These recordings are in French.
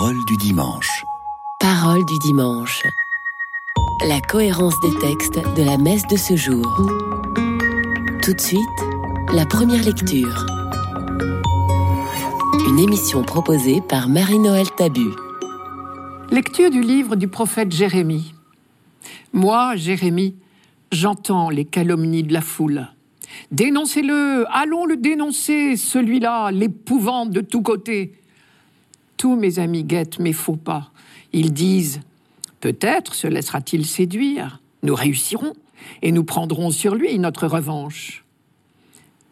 Parole du dimanche. Parole du dimanche. La cohérence des textes de la messe de ce jour. Tout de suite, la première lecture. Une émission proposée par Marie-Noël Tabu. Lecture du livre du prophète Jérémie. « Moi, Jérémie, j'entends les calomnies de la foule. Dénoncez-le, allons le dénoncer, celui-là, l'épouvante de tous côtés. Tous mes amis guettent mes faux pas. Ils disent « Peut-être se laissera-t-il séduire. Nous réussirons et nous prendrons sur lui notre revanche. »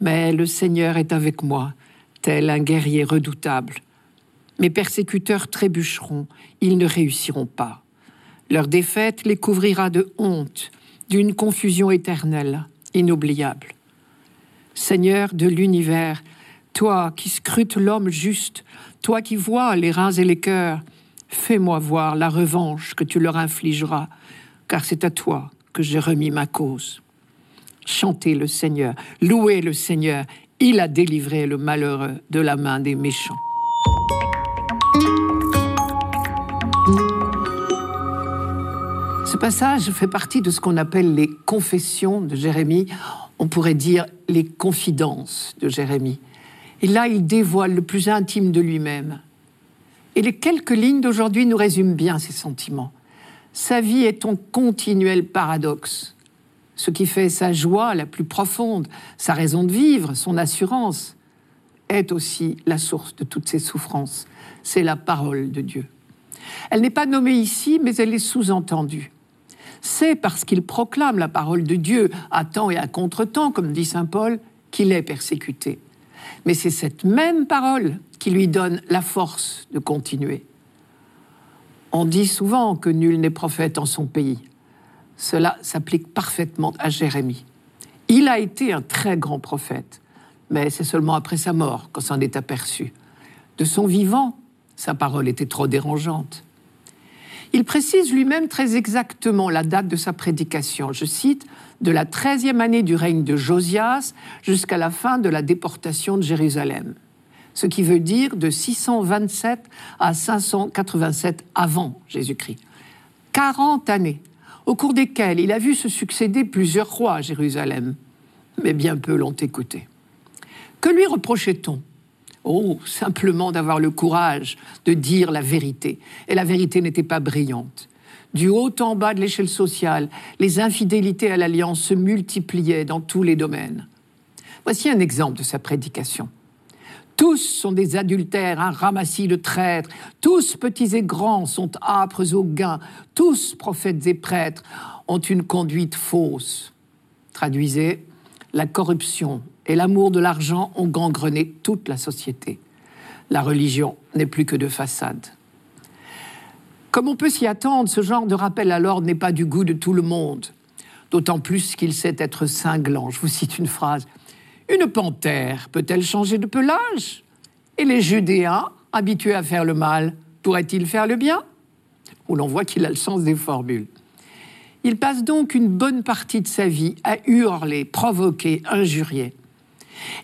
Mais le Seigneur est avec moi, tel un guerrier redoutable. Mes persécuteurs trébucheront, ils ne réussiront pas. Leur défaite les couvrira de honte, d'une confusion éternelle, inoubliable. Seigneur de l'univers, toi qui scrutes l'homme juste, toi qui vois les reins et les cœurs, fais-moi voir la revanche que tu leur infligeras, car c'est à toi que j'ai remis ma cause. Chantez le Seigneur, louez le Seigneur, il a délivré le malheureux de la main des méchants. Ce passage fait partie de ce qu'on appelle les confessions de Jérémie, on pourrait dire les confidences de Jérémie. Et là, il dévoile le plus intime de lui-même. Et les quelques lignes d'aujourd'hui nous résument bien ses sentiments. Sa vie est un continuel paradoxe. Ce qui fait sa joie la plus profonde, sa raison de vivre, son assurance, est aussi la source de toutes ses souffrances. C'est la parole de Dieu. Elle n'est pas nommée ici, mais elle est sous-entendue. C'est parce qu'il proclame la parole de Dieu à temps et à contre-temps, comme dit saint Paul, qu'il est persécuté. Mais c'est cette même parole qui lui donne la force de continuer. On dit souvent que nul n'est prophète en son pays. Cela s'applique parfaitement à Jérémie. Il a été un très grand prophète, mais c'est seulement après sa mort qu'on s'en est aperçu. De son vivant, sa parole était trop dérangeante. Il précise lui-même très exactement la date de sa prédication. Je cite, « De la 13e année du règne de Josias jusqu'à la fin de la déportation de Jérusalem », ce qui veut dire de 627 à 587 avant Jésus-Christ. 40 années, au cours desquelles il a vu se succéder plusieurs rois à Jérusalem, mais bien peu l'ont écouté. Que lui reprochait-on ? Oh, simplement d'avoir le courage de dire la vérité. Et la vérité n'était pas brillante. Du haut en bas de l'échelle sociale, les infidélités à l'Alliance se multipliaient dans tous les domaines. Voici un exemple de sa prédication. Tous sont des adultères, un ramassis de traîtres. Tous, petits et grands, sont âpres au gain. Tous, prophètes et prêtres, ont une conduite fausse. Traduisez, la corruption et l'amour de l'argent ont gangrené toute la société. La religion n'est plus que de façade. Comme on peut s'y attendre, ce genre de rappel à l'ordre n'est pas du goût de tout le monde, d'autant plus qu'il sait être cinglant. Je vous cite une phrase. « Une panthère peut-elle changer de pelage ? Et les Judéens, habitués à faire le mal, pourraient-ils faire le bien ?» Où l'on voit qu'il a le sens des formules. Il passe donc une bonne partie de sa vie à hurler, provoquer, injurier.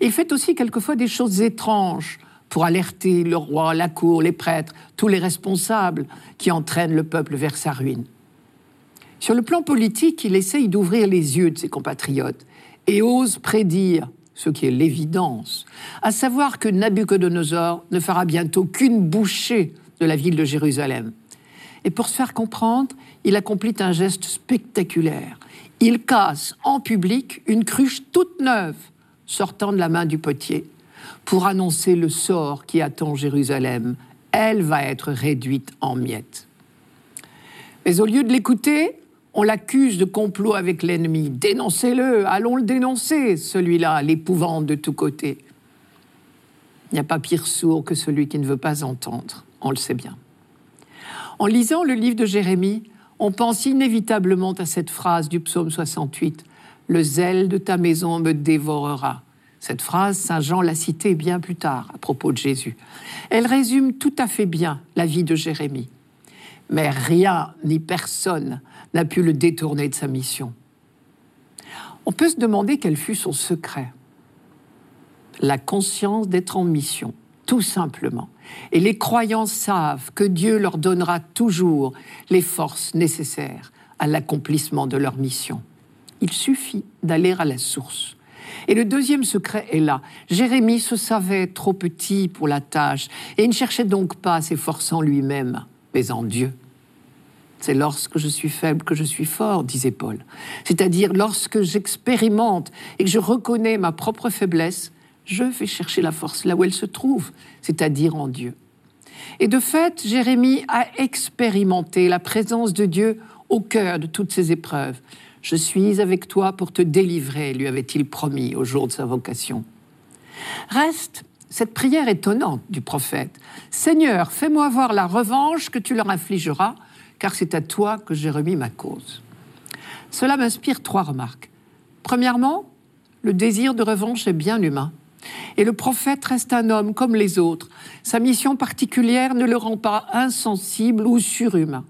Il fait aussi quelquefois des choses étranges pour alerter le roi, la cour, les prêtres, tous les responsables qui entraînent le peuple vers sa ruine. Sur le plan politique, il essaye d'ouvrir les yeux de ses compatriotes et ose prédire, ce qui est l'évidence, à savoir que Nabuchodonosor ne fera bientôt qu'une bouchée de la ville de Jérusalem. Et pour se faire comprendre, il accomplit un geste spectaculaire. Il casse en public une cruche toute neuve, sortant de la main du potier, pour annoncer le sort qui attend Jérusalem. Elle va être réduite en miettes. Mais au lieu de l'écouter, on l'accuse de complot avec l'ennemi. Dénoncez-le, allons le dénoncer, celui-là, l'épouvante de tous côtés. Il n'y a pas pire sourd que celui qui ne veut pas entendre, on le sait bien. En lisant le livre de Jérémie, on pense inévitablement à cette phrase du psaume 68 « Le zèle de ta maison me dévorera ». Cette phrase, saint Jean l'a citée bien plus tard à propos de Jésus. Elle résume tout à fait bien la vie de Jérémie. Mais rien ni personne n'a pu le détourner de sa mission. On peut se demander quel fut son secret. La conscience d'être en mission, tout simplement. Et les croyants savent que Dieu leur donnera toujours les forces nécessaires à l'accomplissement de leur mission. Il suffit d'aller à la source. Et le deuxième secret est là. Jérémie se savait trop petit pour la tâche et il ne cherchait donc pas ses forces en lui-même, mais en Dieu. « C'est lorsque je suis faible que je suis fort », disait Paul. C'est-à-dire lorsque j'expérimente et que je reconnais ma propre faiblesse, je vais chercher la force là où elle se trouve, c'est-à-dire en Dieu. Et de fait, Jérémie a expérimenté la présence de Dieu au cœur de toutes ses épreuves. « Je suis avec toi pour te délivrer », lui avait-il promis au jour de sa vocation. Reste cette prière étonnante du prophète. « Seigneur, fais-moi voir la revanche que tu leur infligeras, car c'est à toi que j'ai remis ma cause. » Cela m'inspire trois remarques. Premièrement, le désir de revanche est bien humain. Et le prophète reste un homme comme les autres. Sa mission particulière ne le rend pas insensible ou surhumain.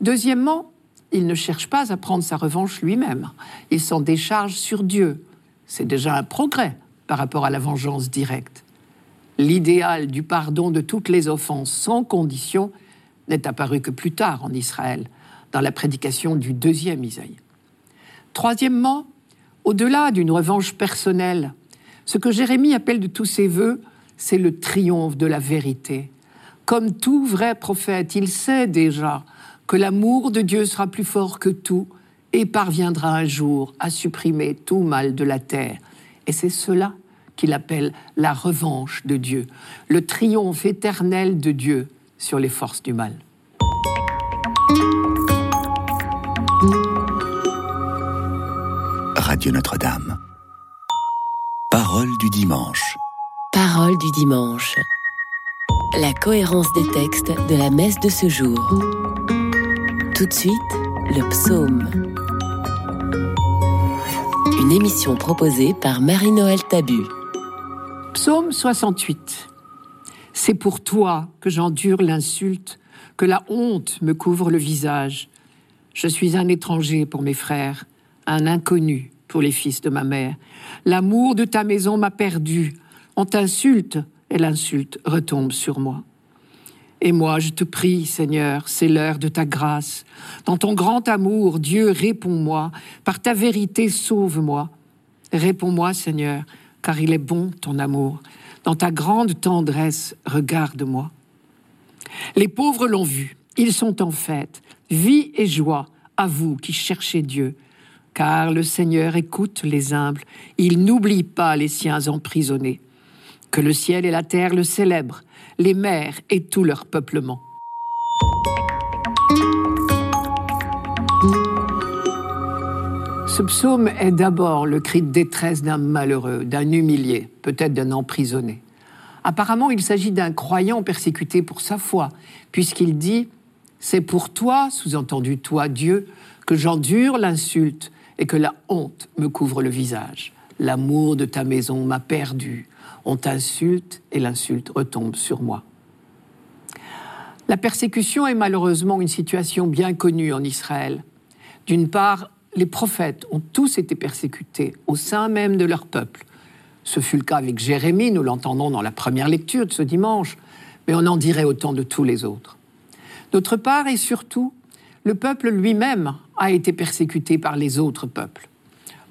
Deuxièmement, il ne cherche pas à prendre sa revanche lui-même. Il s'en décharge sur Dieu. C'est déjà un progrès par rapport à la vengeance directe. L'idéal du pardon de toutes les offenses sans condition n'est apparu que plus tard en Israël, dans la prédication du deuxième Isaïe. Troisièmement, au-delà d'une revanche personnelle, ce que Jérémie appelle de tous ses vœux, c'est le triomphe de la vérité. Comme tout vrai prophète, il sait déjà que l'amour de Dieu sera plus fort que tout et parviendra un jour à supprimer tout mal de la terre. Et c'est cela qu'il appelle la revanche de Dieu, le triomphe éternel de Dieu sur les forces du mal. Radio Notre-Dame. Parole du dimanche. Parole du dimanche. La cohérence des textes de la messe de ce jour. Tout de suite, le psaume. Une émission proposée par Marie-Noël Tabu. Psaume 68. « C'est pour toi que j'endure l'insulte, que la honte me couvre le visage. Je suis un étranger pour mes frères, un inconnu pour les fils de ma mère. L'amour de ta maison m'a perdu. On t'insulte et l'insulte retombe sur moi. Et moi, je te prie, Seigneur, c'est l'heure de ta grâce. Dans ton grand amour, Dieu, réponds-moi. Par ta vérité, sauve-moi. Réponds-moi, Seigneur, car il est bon ton amour. Dans ta grande tendresse, regarde-moi. » Les pauvres l'ont vu, ils sont en fête. Vie et joie à vous qui cherchez Dieu. Car le Seigneur écoute les humbles, il n'oublie pas les siens emprisonnés. Que le ciel et la terre le célèbrent, les mers et tout leur peuplement. Ce psaume est d'abord le cri de détresse d'un malheureux, d'un humilié, peut-être d'un emprisonné. Apparemment, il s'agit d'un croyant persécuté pour sa foi, puisqu'il dit « C'est pour toi, sous-entendu toi, Dieu, que j'endure l'insulte et que la honte me couvre le visage. L'amour de ta maison m'a perdu. On t'insulte et l'insulte retombe sur moi. » La persécution est malheureusement une situation bien connue en Israël. D'une part, les prophètes ont tous été persécutés au sein même de leur peuple. Ce fut le cas avec Jérémie, nous l'entendons dans la première lecture de ce dimanche, mais on en dirait autant de tous les autres. D'autre part, et surtout, le peuple lui-même a été persécuté par les autres peuples.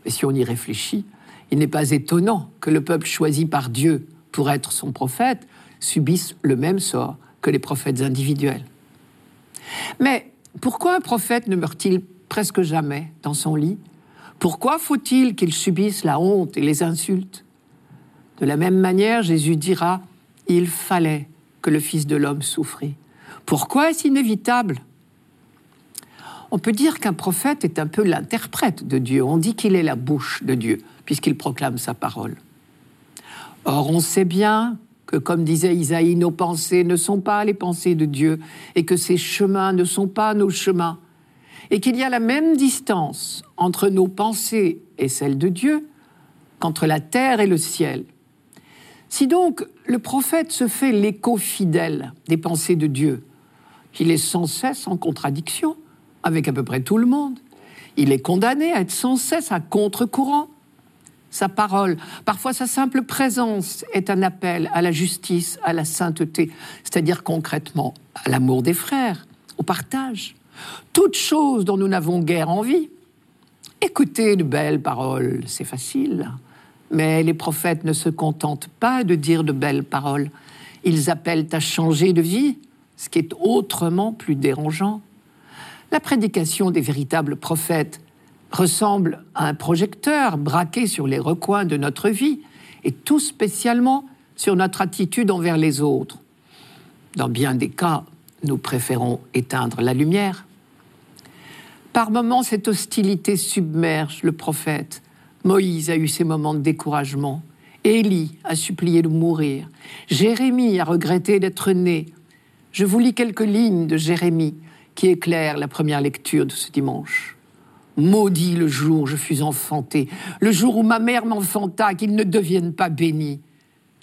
Mais si on y réfléchit, il n'est pas étonnant que le peuple choisi par Dieu pour être son prophète subisse le même sort que les prophètes individuels. Mais pourquoi un prophète ne meurt-il presque jamais dans son lit? Pourquoi faut-il qu'ils subissent la honte et les insultes? De la même manière, Jésus dira « Il fallait que le Fils de l'homme souffrit ». Pourquoi est-ce inévitable? On peut dire qu'un prophète est un peu l'interprète de Dieu. On dit qu'il est la bouche de Dieu, puisqu'il proclame sa parole. Or, on sait bien que, comme disait Isaïe, nos pensées ne sont pas les pensées de Dieu et que ses chemins ne sont pas nos chemins. Et qu'il y a la même distance entre nos pensées et celles de Dieu qu'entre la terre et le ciel. Si donc le prophète se fait l'écho fidèle des pensées de Dieu, il est sans cesse en contradiction avec à peu près tout le monde, il est condamné à être sans cesse à contre-courant, sa parole, parfois sa simple présence est un appel à la justice, à la sainteté, c'est-à-dire concrètement à l'amour des frères, au partage. Toute chose dont nous n'avons guère envie. Écoutez de belles paroles, c'est facile, mais les prophètes ne se contentent pas de dire de belles paroles. Ils appellent à changer de vie, ce qui est autrement plus dérangeant. La prédication des véritables prophètes ressemble à un projecteur braqué sur les recoins de notre vie et tout spécialement sur notre attitude envers les autres. Dans bien des cas, nous préférons éteindre la lumière. Par moments, cette hostilité submerge le prophète. Moïse a eu ses moments de découragement. Élie a supplié de mourir. Jérémie a regretté d'être né. Je vous lis quelques lignes de Jérémie qui éclairent la première lecture de ce dimanche. « Maudit le jour où je fus enfanté, le jour où ma mère m'enfanta, qu'il ne devienne pas béni.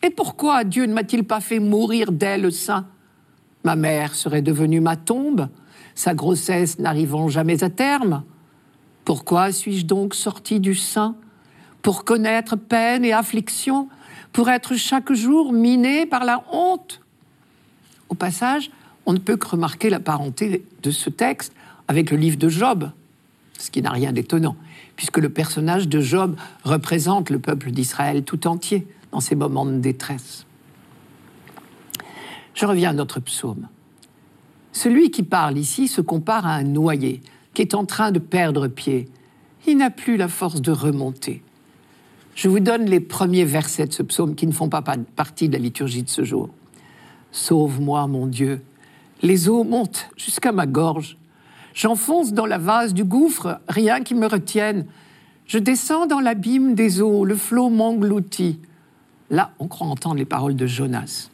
Et pourquoi Dieu ne m'a-t-il pas fait mourir dès le sein ? Ma mère serait devenue ma tombe, sa grossesse n'arrivant jamais à terme. Pourquoi suis-je donc sorti du sein ? Pour connaître peine et affliction, pour être chaque jour miné par la honte. » Au passage, on ne peut que remarquer la parenté de ce texte avec le livre de Job, ce qui n'a rien d'étonnant, puisque le personnage de Job représente le peuple d'Israël tout entier dans ses moments de détresse. Je reviens à notre psaume. Celui qui parle ici se compare à un noyé qui est en train de perdre pied. Il n'a plus la force de remonter. Je vous donne les premiers versets de ce psaume qui ne font pas partie de la liturgie de ce jour. « Sauve-moi, mon Dieu, les eaux montent jusqu'à ma gorge. J'enfonce dans la vase du gouffre, rien qui me retienne. Je descends dans l'abîme des eaux, le flot m'engloutit. » Là, on croit entendre les paroles de Jonas.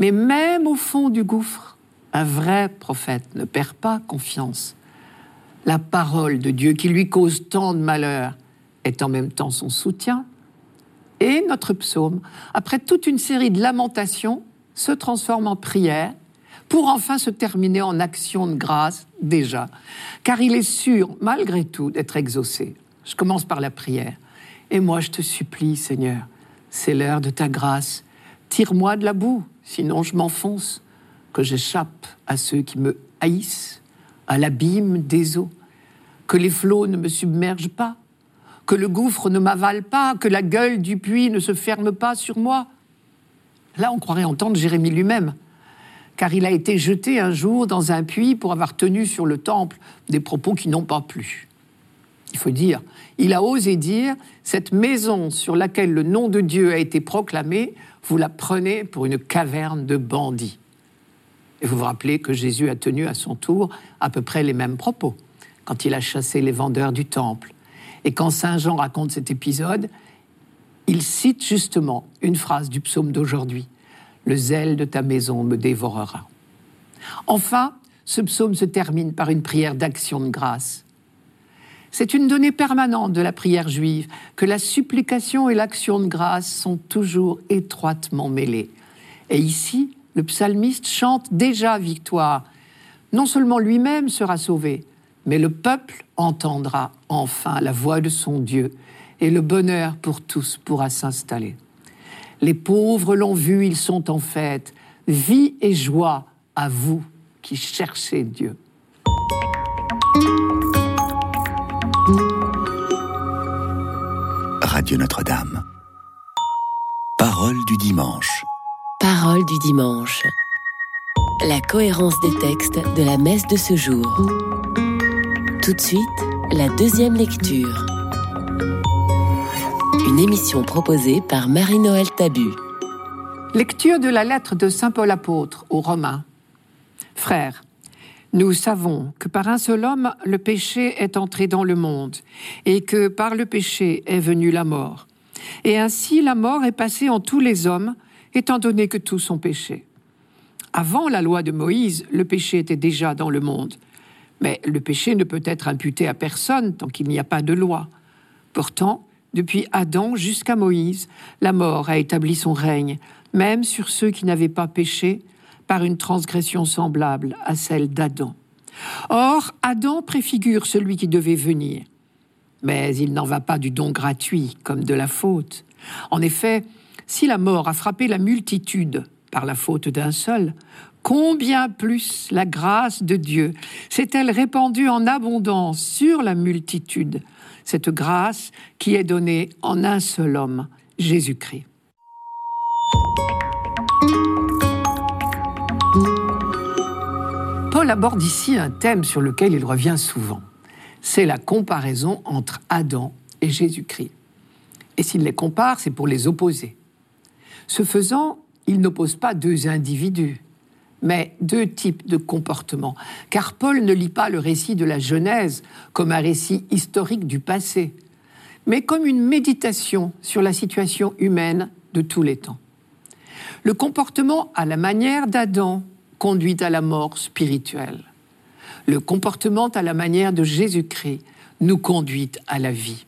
Mais même au fond du gouffre, un vrai prophète ne perd pas confiance. La parole de Dieu qui lui cause tant de malheur est en même temps son soutien. Et notre psaume, après toute une série de lamentations, se transforme en prière pour enfin se terminer en action de grâce, déjà, car il est sûr, malgré tout, d'être exaucé. Je commence par la prière. « Et moi, je te supplie, Seigneur, c'est l'heure de ta grâce. Tire-moi de la boue, sinon je m'enfonce, que j'échappe à ceux qui me haïssent, à l'abîme des eaux, que les flots ne me submergent pas, que le gouffre ne m'avale pas, que la gueule du puits ne se ferme pas sur moi. » Là, on croirait entendre Jérémie lui-même, car il a été jeté un jour dans un puits pour avoir tenu sur le temple des propos qui n'ont pas plu. Il faut dire, il a osé dire « Cette maison sur laquelle le nom de Dieu a été proclamé, vous la prenez pour une caverne de bandits. » Et vous vous rappelez que Jésus a tenu à son tour à peu près les mêmes propos, quand il a chassé les vendeurs du temple. Et quand saint Jean raconte cet épisode, il cite justement une phrase du psaume d'aujourd'hui. « Le zèle de ta maison me dévorera. » Enfin, ce psaume se termine par une prière d'action de grâce. C'est une donnée permanente de la prière juive que la supplication et l'action de grâce sont toujours étroitement mêlées. Et ici, le psalmiste chante déjà victoire. Non seulement lui-même sera sauvé, mais le peuple entendra enfin la voix de son Dieu et le bonheur pour tous pourra s'installer. Les pauvres l'ont vu, ils sont en fête. Vie et joie à vous qui cherchez Dieu. Radio Notre-Dame. Parole du dimanche. Parole du dimanche. La cohérence des textes de la messe de ce jour. Tout de suite, la deuxième lecture. Une émission proposée par Marie-Noël Tabu. Lecture de la lettre de saint Paul apôtre aux Romains. Frères, nous savons que par un seul homme, le péché est entré dans le monde et que par le péché est venue la mort. Et ainsi la mort est passée en tous les hommes, étant donné que tous ont péché. Avant la loi de Moïse, le péché était déjà dans le monde. Mais le péché ne peut être imputé à personne tant qu'il n'y a pas de loi. Pourtant, depuis Adam jusqu'à Moïse, la mort a établi son règne, même sur ceux qui n'avaient pas péché, par une transgression semblable à celle d'Adam. Or, Adam préfigure celui qui devait venir. mais il n'en va pas du don gratuit comme de la faute. En effet, si la mort a frappé la multitude par la faute d'un seul, combien plus la grâce de Dieu s'est-elle répandue en abondance sur la multitude, cette grâce qui est donnée en un seul homme, Jésus-Christ. Paul aborde ici un thème sur lequel il revient souvent. C'est la comparaison entre Adam et Jésus-Christ. Et s'il les compare, c'est pour les opposer. Ce faisant, il n'oppose pas deux individus, mais deux types de comportements, car Paul ne lit pas le récit de la Genèse comme un récit historique du passé, mais comme une méditation sur la situation humaine de tous les temps. Le comportement à la manière d'Adam conduit à la mort spirituelle. Le comportement à la manière de Jésus-Christ nous conduit à la vie.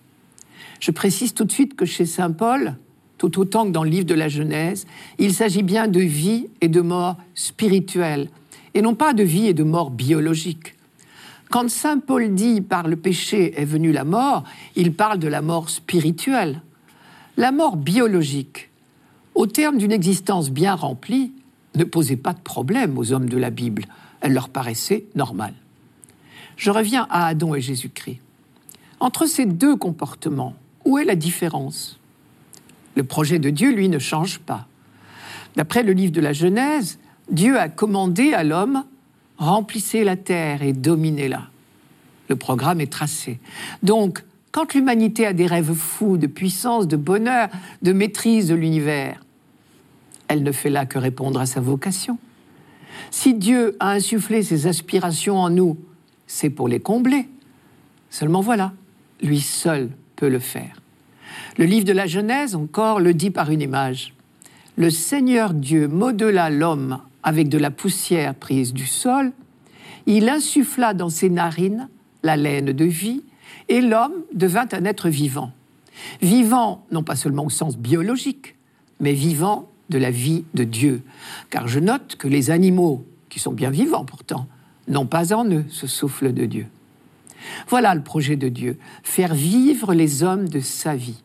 Je précise tout de suite que chez saint Paul, tout autant que dans le livre de la Genèse, il s'agit bien de vie et de mort spirituelle, et non pas de vie et de mort biologique. Quand saint Paul dit « par le péché est venue la mort », il parle de la mort spirituelle. La mort biologique, au terme d'une existence bien remplie, ne posait pas de problème aux hommes de la Bible. Elle leur paraissait normale. Je reviens à Adam et Jésus-Christ. Entre ces deux comportements, où est la différence ? Le projet de Dieu, lui, ne change pas. D'après le livre de la Genèse, Dieu a commandé à l'homme « remplissez la terre et dominez-la ». Le programme est tracé. Donc, quand l'humanité a des rêves fous de puissance, de bonheur, de maîtrise de l'univers, elle ne fait là que répondre à sa vocation. Si Dieu a insufflé ses aspirations en nous, c'est pour les combler. Seulement voilà, lui seul peut le faire. Le livre de la Genèse, encore, le dit par une image. « Le Seigneur Dieu modela l'homme avec de la poussière prise du sol. Il insuffla dans ses narines la haleine de vie, et l'homme devint un être vivant. Vivant, non pas seulement au sens biologique, mais vivant de la vie de Dieu. Car je note que les animaux, qui sont bien vivants pourtant, n'ont pas en eux ce souffle de Dieu. » Voilà le projet de Dieu, faire vivre les hommes de sa vie.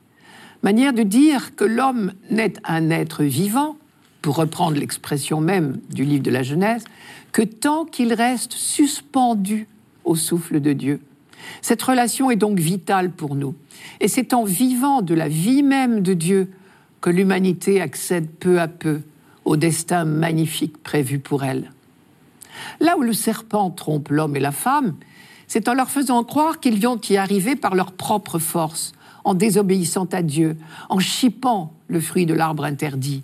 Manière de dire que l'homme n'est un être vivant, pour reprendre l'expression même du livre de la Genèse, que tant qu'il reste suspendu au souffle de Dieu. Cette relation est donc vitale pour nous. Et c'est en vivant de la vie même de Dieu que l'humanité accède peu à peu au destin magnifique prévu pour elle. Là où le serpent trompe l'homme et la femme, c'est en leur faisant croire qu'ils vont y arriver par leur propre force, en désobéissant à Dieu, en chipant le fruit de l'arbre interdit.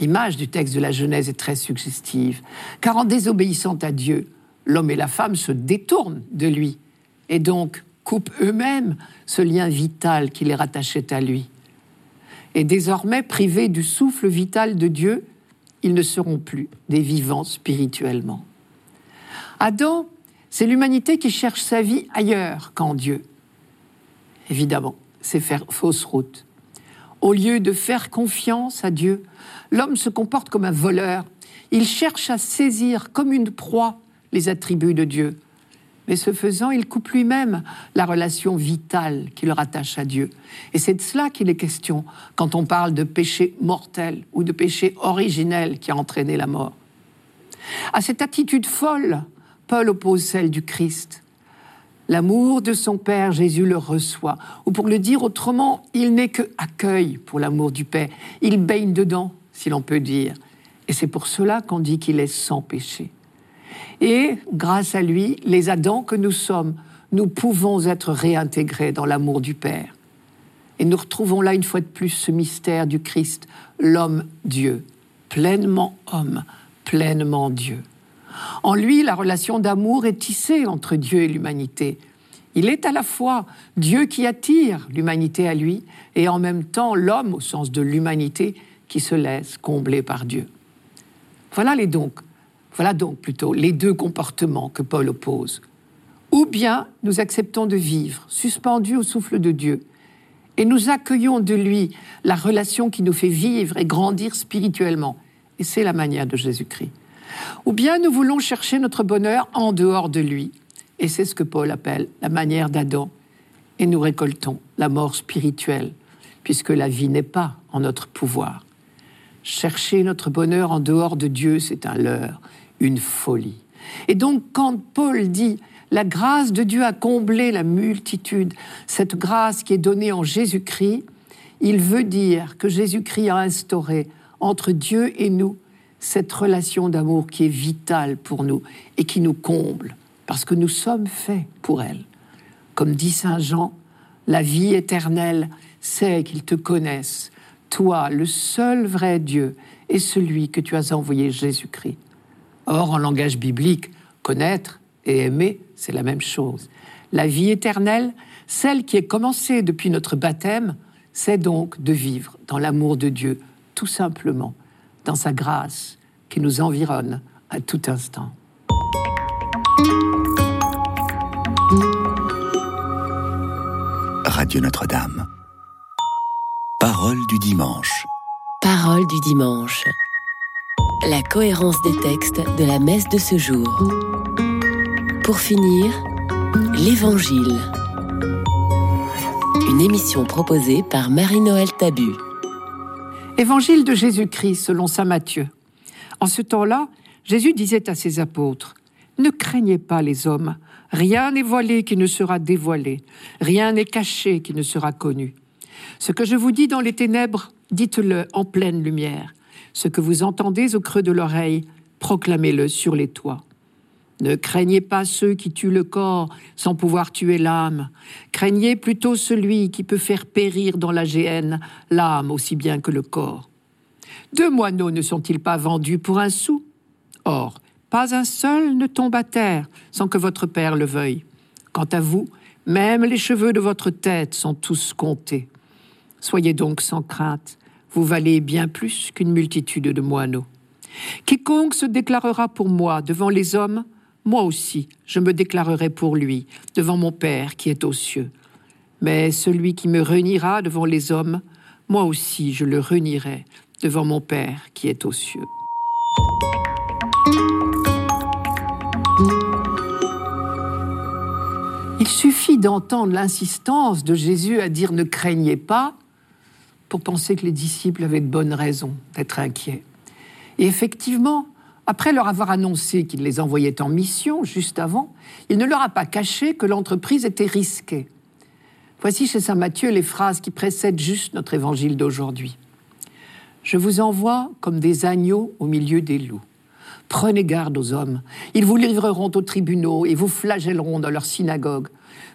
L'image du texte de la Genèse est très suggestive, car en désobéissant à Dieu, l'homme et la femme se détournent de lui, et donc coupent eux-mêmes ce lien vital qui les rattachait à lui. Et désormais, privés du souffle vital de Dieu, ils ne seront plus des vivants spirituellement. Adam, c'est l'humanité qui cherche sa vie ailleurs qu'en Dieu. Évidemment, c'est faire fausse route. Au lieu de faire confiance à Dieu, l'homme se comporte comme un voleur. Il cherche à saisir comme une proie les attributs de Dieu. Mais ce faisant, il coupe lui-même la relation vitale qui le rattache à Dieu. Et c'est de cela qu'il est question quand on parle de péché mortel ou de péché originel qui a entraîné la mort. À cette attitude folle, Paul oppose celle du Christ. L'amour de son Père, Jésus le reçoit. Ou pour le dire autrement, il n'est que accueil pour l'amour du Père. Il baigne dedans, si l'on peut dire. Et c'est pour cela qu'on dit qu'il est sans péché. Et, grâce à lui, les Adams que nous sommes, nous pouvons être réintégrés dans l'amour du Père. Et nous retrouvons là une fois de plus ce mystère du Christ, l'homme-Dieu, pleinement homme, pleinement Dieu. En lui, la relation d'amour est tissée entre Dieu et l'humanité. Il est à la fois Dieu qui attire l'humanité à lui et en même temps l'homme, au sens de l'humanité, qui se laisse combler par Dieu. Voilà donc les deux comportements que Paul oppose. Ou bien nous acceptons de vivre, suspendus au souffle de Dieu, et nous accueillons de lui la relation qui nous fait vivre et grandir spirituellement. Et c'est la manière de Jésus-Christ. Ou bien nous voulons chercher notre bonheur en dehors de lui. Et c'est ce que Paul appelle la manière d'Adam. Et et nous récoltons la mort spirituelle, puisque la vie n'est pas en notre pouvoir. Chercher notre bonheur en dehors de Dieu, c'est un leurre, une folie. Et donc, quand Paul dit « La grâce de Dieu a comblé la multitude », cette grâce qui est donnée en Jésus-Christ, il veut dire que Jésus-Christ a instauré entre Dieu et nous cette relation d'amour qui est vitale pour nous et qui nous comble, parce que nous sommes faits pour elle. Comme dit saint Jean, la vie éternelle sait qu'ils te connaissent, toi, le seul vrai Dieu, et celui que tu as envoyé Jésus-Christ. Or, en langage biblique, connaître et aimer, c'est la même chose. La vie éternelle, celle qui est commencée depuis notre baptême, c'est donc de vivre dans l'amour de Dieu, tout simplement, dans sa grâce qui nous environne à tout instant. Radio Notre-Dame. Parole du dimanche. Parole du dimanche. La cohérence des textes de la messe de ce jour. Pour finir, l'Évangile. Une émission proposée par Marie-Noël Tabu. Évangile de Jésus-Christ selon saint Matthieu. En ce temps-là, Jésus disait à ses apôtres, « Ne craignez pas les hommes, rien n'est voilé qui ne sera dévoilé, rien n'est caché qui ne sera connu. Ce que je vous dis dans les ténèbres, dites-le en pleine lumière. Ce que vous entendez au creux de l'oreille, proclamez-le sur les toits. Ne craignez pas ceux qui tuent le corps sans pouvoir tuer l'âme. Craignez plutôt celui qui peut faire périr dans la géhenne l'âme aussi bien que le corps. 2 moineaux ne sont-ils pas vendus pour 1 sou ? Or, pas un seul ne tombe à terre sans que votre Père le veuille. Quant à vous, même les cheveux de votre tête sont tous comptés. Soyez donc sans crainte, vous valez bien plus qu'une multitude de moineaux. Quiconque se déclarera pour moi devant les hommes, moi aussi, je me déclarerai pour lui, devant mon Père qui est aux cieux. Mais celui qui me reniera devant les hommes, moi aussi, je le renierai devant mon Père qui est aux cieux. Il suffit d'entendre l'insistance de Jésus à dire « ne craignez pas » pour penser que les disciples avaient de bonnes raisons d'être inquiets. Et effectivement, après leur avoir annoncé qu'il les envoyait en mission, juste avant, il ne leur a pas caché que l'entreprise était risquée. Voici chez saint Matthieu les phrases qui précèdent juste notre évangile d'aujourd'hui. « Je vous envoie comme des agneaux au milieu des loups. Prenez garde aux hommes. Ils vous livreront aux tribunaux et vous flagelleront dans leurs synagogues.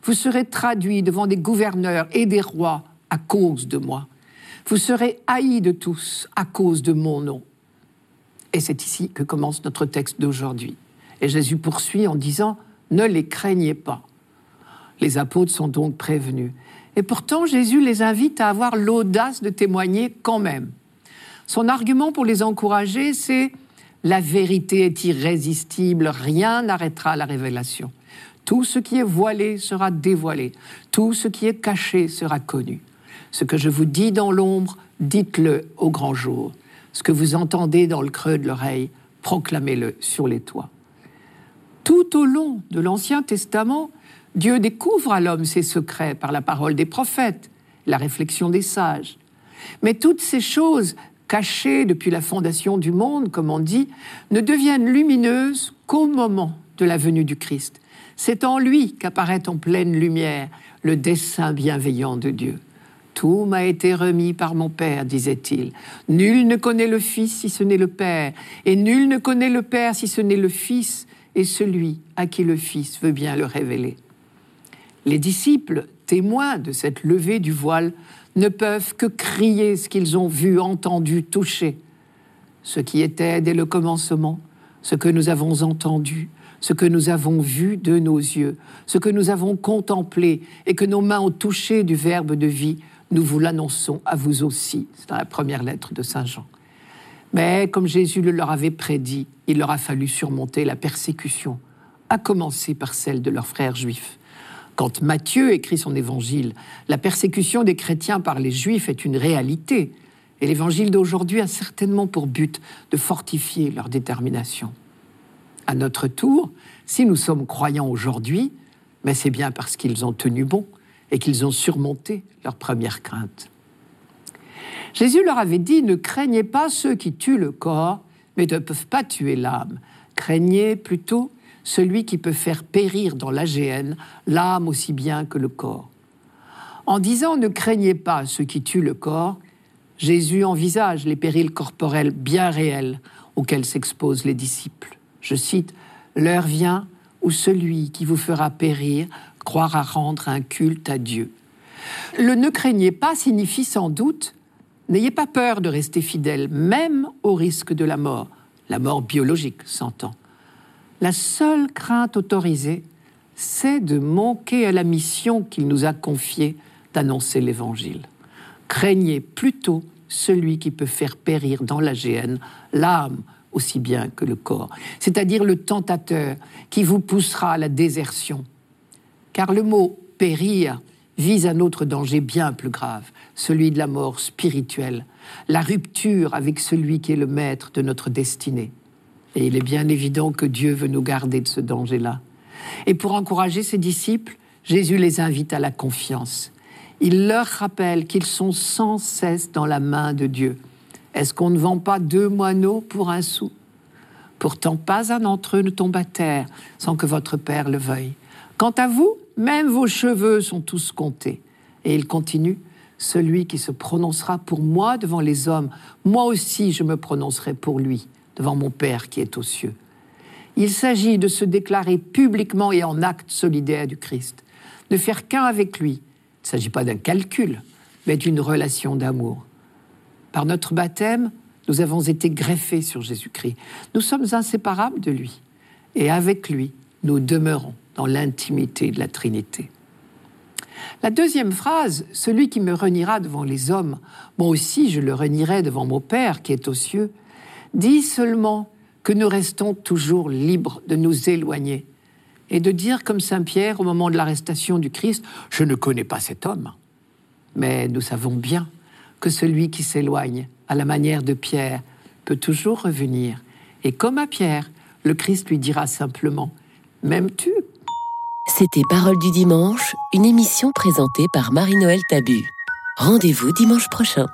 Vous serez traduits devant des gouverneurs et des rois à cause de moi. Vous serez haïs de tous à cause de mon nom. » Et c'est ici que commence notre texte d'aujourd'hui. Et Jésus poursuit en disant « Ne les craignez pas ». Les apôtres sont donc prévenus. Et pourtant, Jésus les invite à avoir l'audace de témoigner quand même. Son argument pour les encourager, c'est « La vérité est irrésistible, rien n'arrêtera la révélation. Tout ce qui est voilé sera dévoilé, tout ce qui est caché sera connu. Ce que je vous dis dans l'ombre, dites-le au grand jour. » Ce que vous entendez dans le creux de l'oreille, proclamez-le sur les toits. Tout au long de l'Ancien Testament, Dieu découvre à l'homme ses secrets par la parole des prophètes, la réflexion des sages. Mais toutes ces choses cachées depuis la fondation du monde, comme on dit, ne deviennent lumineuses qu'au moment de la venue du Christ. C'est en lui qu'apparaît en pleine lumière le dessein bienveillant de Dieu. « Tout m'a été remis par mon Père, disait-il. Nul ne connaît le Fils si ce n'est le Père, et nul ne connaît le Père si ce n'est le Fils, et celui à qui le Fils veut bien le révéler. » Les disciples, témoins de cette levée du voile, ne peuvent que crier ce qu'ils ont vu, entendu, touché. Ce qui était dès le commencement, ce que nous avons entendu, ce que nous avons vu de nos yeux, ce que nous avons contemplé et que nos mains ont touché du Verbe de vie, nous vous l'annonçons à vous aussi. C'est dans la première lettre de saint Jean. Mais comme Jésus le leur avait prédit, il leur a fallu surmonter la persécution, à commencer par celle de leurs frères juifs. Quand Matthieu écrit son évangile, la persécution des chrétiens par les juifs est une réalité, et l'évangile d'aujourd'hui a certainement pour but de fortifier leur détermination. À notre tour, si nous sommes croyants aujourd'hui, mais c'est bien parce qu'ils ont tenu bon et qu'ils ont surmonté leur première crainte. Jésus leur avait dit « Ne craignez pas ceux qui tuent le corps, mais ne peuvent pas tuer l'âme. Craignez plutôt celui qui peut faire périr dans l'AGN l'âme aussi bien que le corps. » En disant « Ne craignez pas ceux qui tuent le corps », Jésus envisage les périls corporels bien réels auxquels s'exposent les disciples. Je cite « L'heure vient où celui qui vous fera périr croira rendre un culte à Dieu. » Le « ne craignez pas » signifie sans doute « N'ayez pas peur de rester fidèle, même au risque de la mort biologique s'entend. » La seule crainte autorisée, c'est de manquer à la mission qu'il nous a confiée d'annoncer l'Évangile. Craignez plutôt celui qui peut faire périr dans la géhenne l'âme aussi bien que le corps, c'est-à-dire le tentateur qui vous poussera à la désertion. Car le mot « périr » vise un autre danger bien plus grave, celui de la mort spirituelle, la rupture avec celui qui est le maître de notre destinée. Et il est bien évident que Dieu veut nous garder de ce danger-là. Et pour encourager ses disciples, Jésus les invite à la confiance. Il leur rappelle qu'ils sont sans cesse dans la main de Dieu. Est-ce qu'on ne vend pas 2 moineaux pour 1 sou ? Pourtant, pas un d'entre eux ne tombe à terre sans que votre Père le veuille. Quant à vous, même vos cheveux sont tous comptés. Et il continue, celui qui se prononcera pour moi devant les hommes, moi aussi je me prononcerai pour lui, devant mon Père qui est aux cieux. Il s'agit de se déclarer publiquement et en acte solidaire du Christ, de faire qu'un avec lui. Il ne s'agit pas d'un calcul, mais d'une relation d'amour. Par notre baptême, nous avons été greffés sur Jésus-Christ. Nous sommes inséparables de lui. Et avec lui, nous demeurons dans l'intimité de la Trinité. La deuxième phrase, « Celui qui me reniera devant les hommes, moi aussi je le renierai devant mon Père qui est aux cieux », dit seulement que nous restons toujours libres de nous éloigner et de dire comme saint Pierre au moment de l'arrestation du Christ, « Je ne connais pas cet homme ». Mais nous savons bien que celui qui s'éloigne, à la manière de Pierre, peut toujours revenir. Et comme à Pierre, le Christ lui dira simplement « M'aimes-tu ?» C'était Parole du Dimanche, une émission présentée par Marie-Noël Tabu. Rendez-vous dimanche prochain.